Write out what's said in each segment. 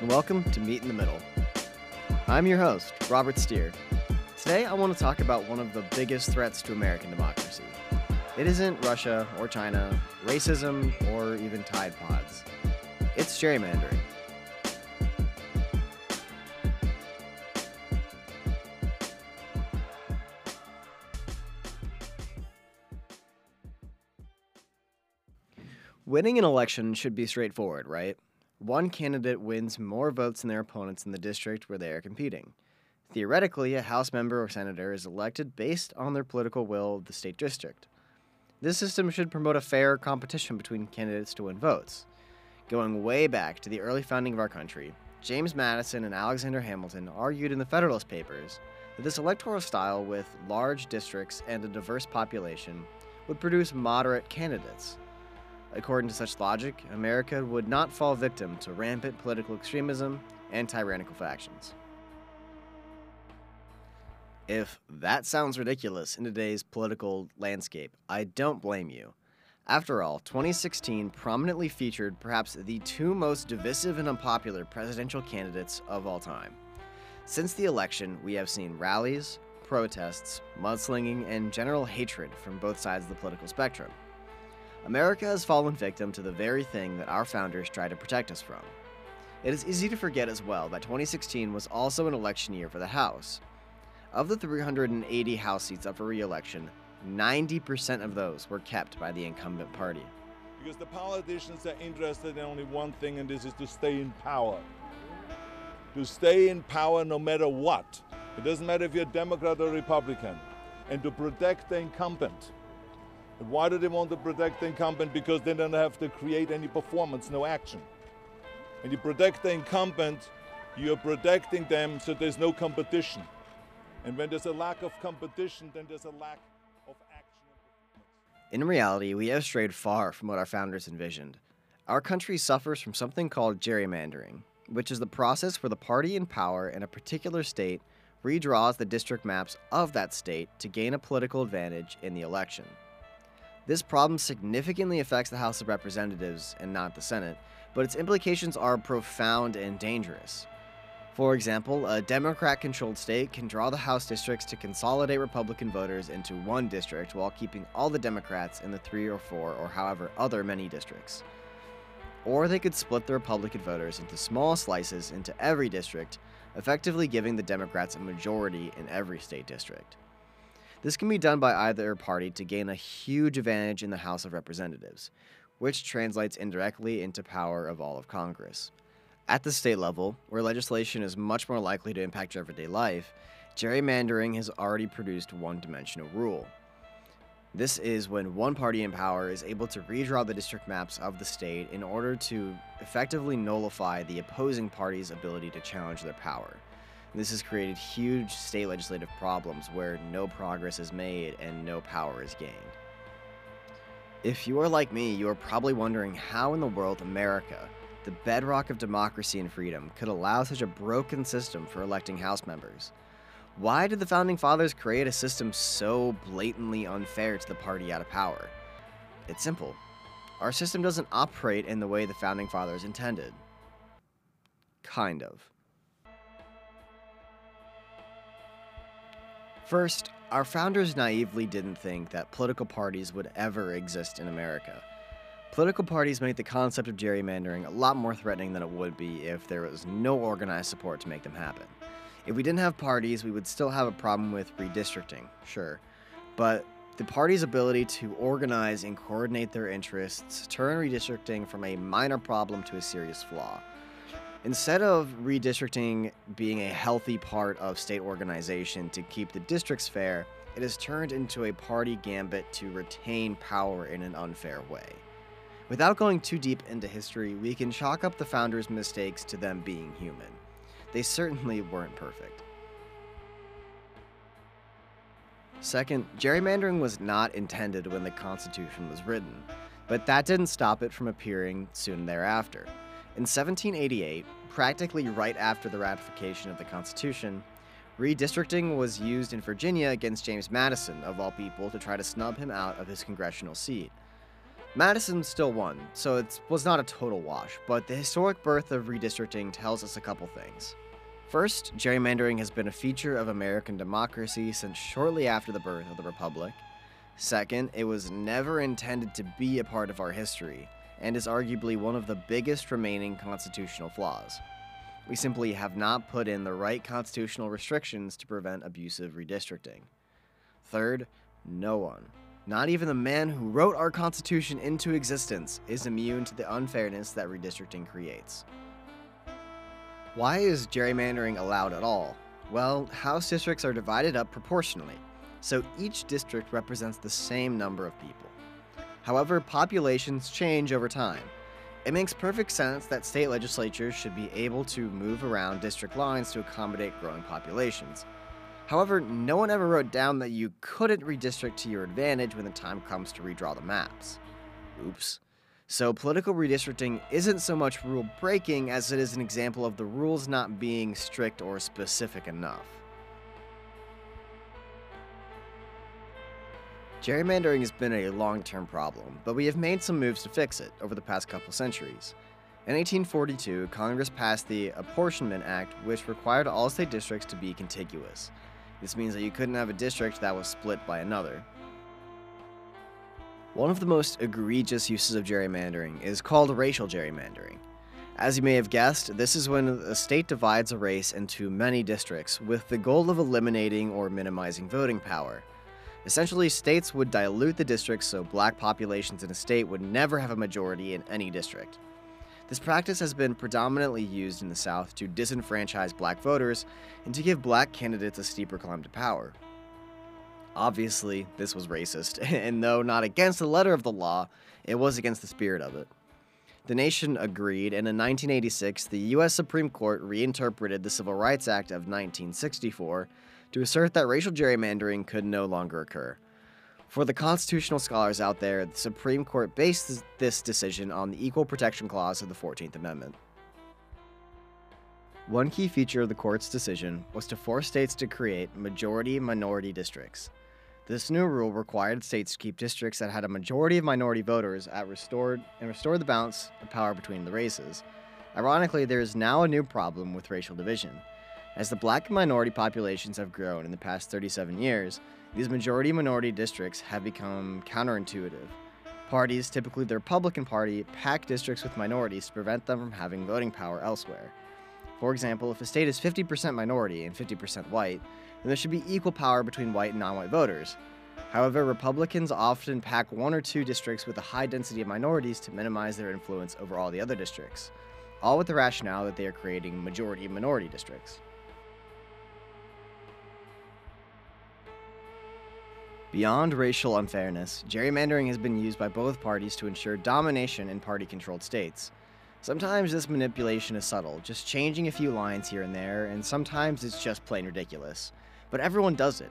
and welcome to Meet in the Middle. I'm your host, Robert Steer. Today I want to talk about one of the biggest threats to American democracy. It isn't Russia or China, racism, or even Tide Pods. It's gerrymandering. Winning an election should be straightforward, right? One candidate wins more votes than their opponents in the district where they are competing. Theoretically, a House member or senator is elected based on their political will of the state district. This system should promote a fair competition between candidates to win votes. Going way back to the early founding of our country, James Madison and Alexander Hamilton argued in the Federalist Papers that this electoral style with large districts and a diverse population would produce moderate candidates. According to such logic, America would not fall victim to rampant political extremism and tyrannical factions. If that sounds ridiculous in today's political landscape, I don't blame you. After all, 2016 prominently featured perhaps the two most divisive and unpopular presidential candidates of all time. Since the election, we have seen rallies, protests, mudslinging, and general hatred from both sides of the political spectrum. America has fallen victim to the very thing that our founders tried to protect us from. It is easy to forget as well that 2016 was also an election year for the House. Of the 380 House seats up for re-election, 90% of those were kept by the incumbent party. Because the politicians are interested in only one thing, and this is to stay in power. To stay in power no matter what. It doesn't matter if you're Democrat or Republican. And to protect the incumbent. Why do they want to protect the incumbent? Because they don't have to create any performance, no action. And you protect the incumbent, you're protecting them so there's no competition. And when there's a lack of competition, then there's a lack of action. In reality, we have strayed far from what our founders envisioned. Our country suffers from something called gerrymandering, which is the process where the party in power in a particular state redraws the district maps of that state to gain a political advantage in the election. This problem significantly affects the House of Representatives and not the Senate, but its implications are profound and dangerous. For example, a Democrat-controlled state can draw the House districts to consolidate Republican voters into one district while keeping all the Democrats in the three or four or however other many districts. Or they could split the Republican voters into small slices into every district, effectively giving the Democrats a majority in every state district. This can be done by either party to gain a huge advantage in the House of Representatives, which translates indirectly into power of all of Congress. At the state level, where legislation is much more likely to impact your everyday life, gerrymandering has already produced one-dimensional rule. This is when one party in power is able to redraw the district maps of the state in order to effectively nullify the opposing party's ability to challenge their power. This has created huge state legislative problems where no progress is made and no power is gained. If you are like me, you are probably wondering how in the world America, the bedrock of democracy and freedom, could allow such a broken system for electing House members. Why did the Founding Fathers create a system so blatantly unfair to the party out of power? It's simple. Our system doesn't operate in the way the Founding Fathers intended. Kind of. First, our founders naively didn't think that political parties would ever exist in America. Political parties make the concept of gerrymandering a lot more threatening than it would be if there was no organized support to make them happen. If we didn't have parties, we would still have a problem with redistricting, sure. But the party's ability to organize and coordinate their interests turned redistricting from a minor problem to a serious flaw. Instead of redistricting being a healthy part of state organization to keep the districts fair, it has turned into a party gambit to retain power in an unfair way. Without going too deep into history, we can chalk up the founders' mistakes to them being human. They certainly weren't perfect. Second, gerrymandering was not intended when the Constitution was written, but that didn't stop it from appearing soon thereafter. In 1788, practically right after the ratification of the Constitution, redistricting was used in Virginia against James Madison, of all people, to try to snub him out of his congressional seat. Madison still won, so it was not a total wash, but the historic birth of redistricting tells us a couple things. First, gerrymandering has been a feature of American democracy since shortly after the birth of the Republic. Second, it was never intended to be a part of our history, and is arguably one of the biggest remaining constitutional flaws. We simply have not put in the right constitutional restrictions to prevent abusive redistricting. Third, no one, not even the man who wrote our Constitution into existence, is immune to the unfairness that redistricting creates. Why is gerrymandering allowed at all? Well, House districts are divided up proportionally, so each district represents the same number of people. However, populations change over time. It makes perfect sense that state legislatures should be able to move around district lines to accommodate growing populations. However, no one ever wrote down that you couldn't redistrict to your advantage when the time comes to redraw the maps. Oops. So political redistricting isn't so much rule breaking as it is an example of the rules not being strict or specific enough. Gerrymandering has been a long-term problem, but we have made some moves to fix it over the past couple centuries. In 1842, Congress passed the Apportionment Act, which required all state districts to be contiguous. This means that you couldn't have a district that was split by another. One of the most egregious uses of gerrymandering is called racial gerrymandering. As you may have guessed, this is when a state divides a race into many districts with the goal of eliminating or minimizing voting power. Essentially, states would dilute the districts so black populations in a state would never have a majority in any district. This practice has been predominantly used in the South to disenfranchise black voters and to give black candidates a steeper climb to power. Obviously, this was racist, and though not against the letter of the law, it was against the spirit of it. The nation agreed, and in 1986, the U.S. Supreme Court reinterpreted the Civil Rights Act of 1964 to assert that racial gerrymandering could no longer occur. For the constitutional scholars out there, the Supreme Court based this decision on the Equal Protection Clause of the 14th Amendment. One key feature of the court's decision was to force states to create majority-minority districts. This new rule required states to keep districts that had a majority of minority voters and restore the balance of power between the races. Ironically, there is now a new problem with racial division. As the black and minority populations have grown in the past 37 years, these majority-minority districts have become counterintuitive. Parties, typically the Republican Party, pack districts with minorities to prevent them from having voting power elsewhere. For example, if a state is 50% minority and 50% white, then there should be equal power between white and non-white voters. However, Republicans often pack one or two districts with a high density of minorities to minimize their influence over all the other districts, all with the rationale that they are creating majority-minority districts. Beyond racial unfairness, gerrymandering has been used by both parties to ensure domination in party-controlled states. Sometimes this manipulation is subtle, just changing a few lines here and there, and sometimes it's just plain ridiculous. But everyone does it.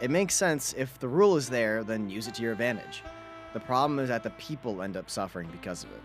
It makes sense. If the rule is there, then use it to your advantage. The problem is that the people end up suffering because of it.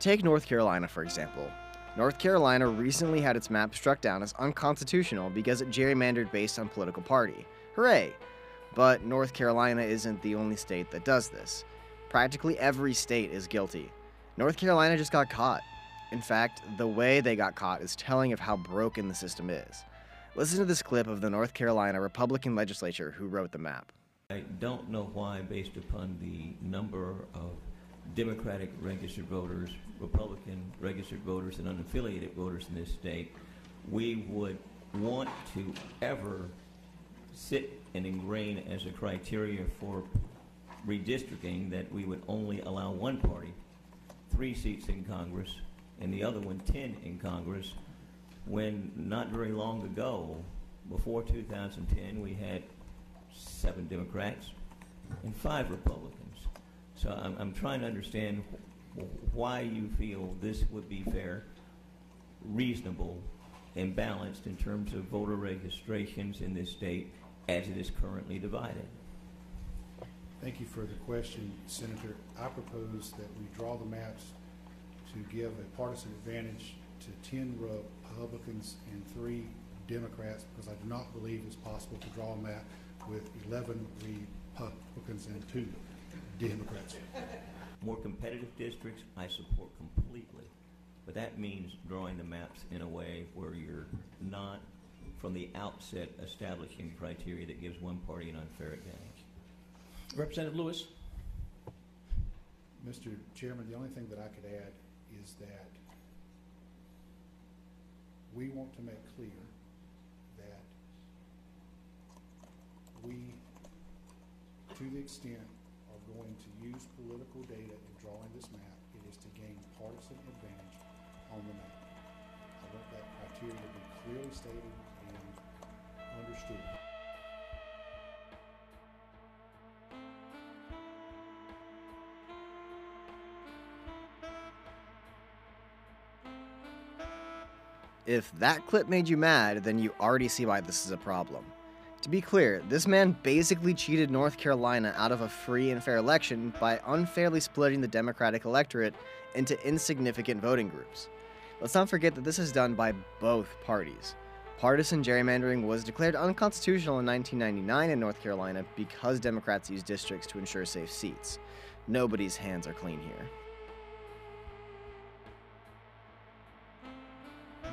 Take North Carolina, for example. North Carolina recently had its map struck down as unconstitutional because it gerrymandered based on political party. Hooray! But North Carolina isn't the only state that does this. Practically every state is guilty. North Carolina just got caught. In fact, the way they got caught is telling of how broken the system is. Listen to this clip of the North Carolina Republican legislature who wrote the map. I don't know why, based upon the number of Democratic registered voters, Republican registered voters, and unaffiliated voters in this state, we would want to ever sit and ingrain as a criteria for redistricting that we would only allow one party 3 seats in Congress and the other one 10 in Congress, when not very long ago, before 2010, we had 7 Democrats and 5 Republicans. So I'm trying to understand why you feel this would be fair, reasonable, and balanced in terms of voter registrations in this state as it is currently divided. Thank you for the question, Senator. I propose that we draw the maps to give a partisan advantage to 10 Republicans and 3 Democrats, because I do not believe it's possible to draw a map with 11 Republicans and 2 Democrats. More competitive districts, I support completely. But that means drawing the maps in a way where you're not, from the outset, establishing criteria that gives one party an unfair advantage. Representative Lewis. Mr. Chairman, the only thing that I could add is that we want to make clear that we, to the extent, are going to use political data in drawing this map. It is to gain partisan advantage on the map. I want that criteria to be clearly stated and understood. If that clip made you mad, then you already see why this is a problem. To be clear, this man basically cheated North Carolina out of a free and fair election by unfairly splitting the Democratic electorate into insignificant voting groups. Let's not forget that this is done by both parties. Partisan gerrymandering was declared unconstitutional in 1999 in North Carolina because Democrats used districts to ensure safe seats. Nobody's hands are clean here.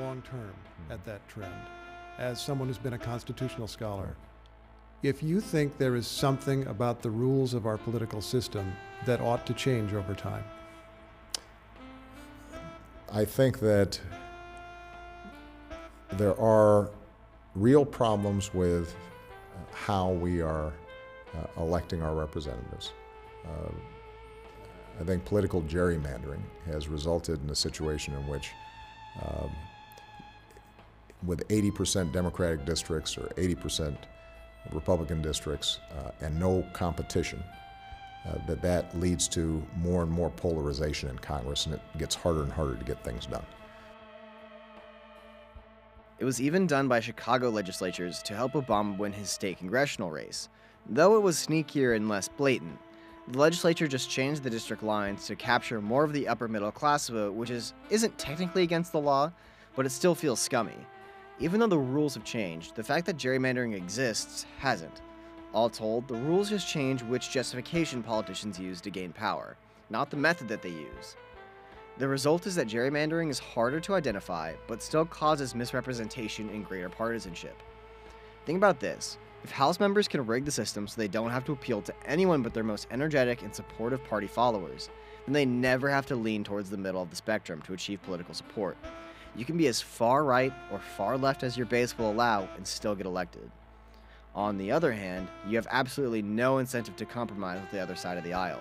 Long term at that trend, as someone who's been a constitutional scholar. If you think there is something about the rules of our political system that ought to change over time. I think that there are real problems with how we are electing our representatives. I think political gerrymandering has resulted in a situation in which with 80% Democratic districts or 80% Republican districts and no competition, that leads to more and more polarization in Congress, and it gets harder and harder to get things done. It was even done by Chicago legislatures to help Obama win his state congressional race. Though it was sneakier and less blatant, the legislature just changed the district lines to capture more of the upper middle class vote, which isn't technically against the law, but it still feels scummy. Even though the rules have changed, the fact that gerrymandering exists hasn't. All told, the rules just change which justification politicians use to gain power, not the method that they use. The result is that gerrymandering is harder to identify, but still causes misrepresentation and greater partisanship. Think about this. If House members can rig the system so they don't have to appeal to anyone but their most energetic and supportive party followers, then they never have to lean towards the middle of the spectrum to achieve political support. You can be as far right or far left as your base will allow and still get elected. On the other hand, you have absolutely no incentive to compromise with the other side of the aisle.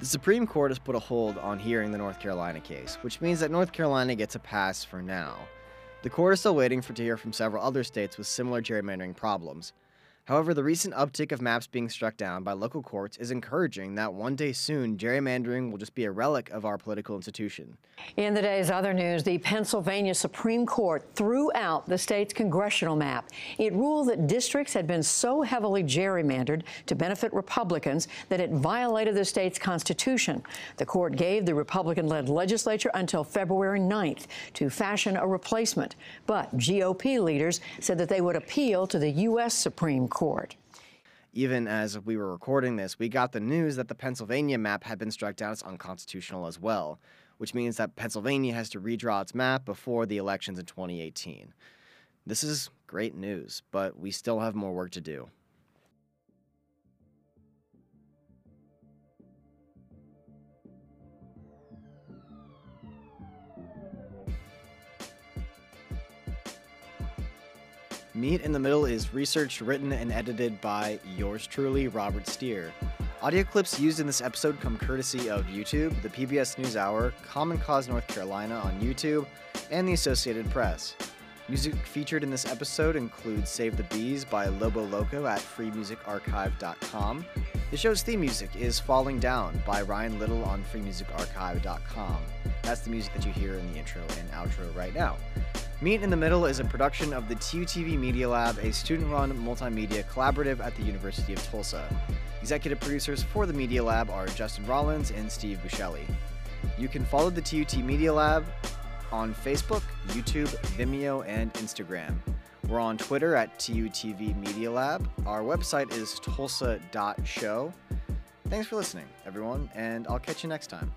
The Supreme Court has put a hold on hearing the North Carolina case, which means that North Carolina gets a pass for now. The court is still waiting to hear from several other states with similar gerrymandering problems. However, the recent uptick of maps being struck down by local courts is encouraging that one day soon, gerrymandering will just be a relic of our political institution. In today's other news, the Pennsylvania Supreme Court threw out the state's congressional map. It ruled that districts had been so heavily gerrymandered to benefit Republicans that it violated the state's constitution. The court gave the Republican-led legislature until February 9th to fashion a replacement, but GOP leaders said that they would appeal to the U.S. Supreme Court. Even as we were recording this, we got the news that the Pennsylvania map had been struck down as unconstitutional as well, which means that Pennsylvania has to redraw its map before the elections in 2018. This is great news, but we still have more work to do. Meet in the Middle is researched, written, and edited by yours truly, Robert Steer. Audio clips used in this episode come courtesy of YouTube, the PBS NewsHour, Common Cause North Carolina on YouTube, and the Associated Press. Music featured in this episode includes Save the Bees by Lobo Loco at freemusicarchive.com. The show's theme music is Falling Down by Ryan Little on freemusicarchive.com. That's the music that you hear in the intro and outro right now. Meet in the Middle is a production of the TUTV Media Lab, a student-run multimedia collaborative at the University of Tulsa. Executive producers for the Media Lab are Justin Rollins and Steve Buscelli. You can follow the TUT Media Lab on Facebook, YouTube, Vimeo, and Instagram. We're on Twitter at TUTV Media Lab. Our website is tulsa.show. Thanks for listening, everyone, and I'll catch you next time.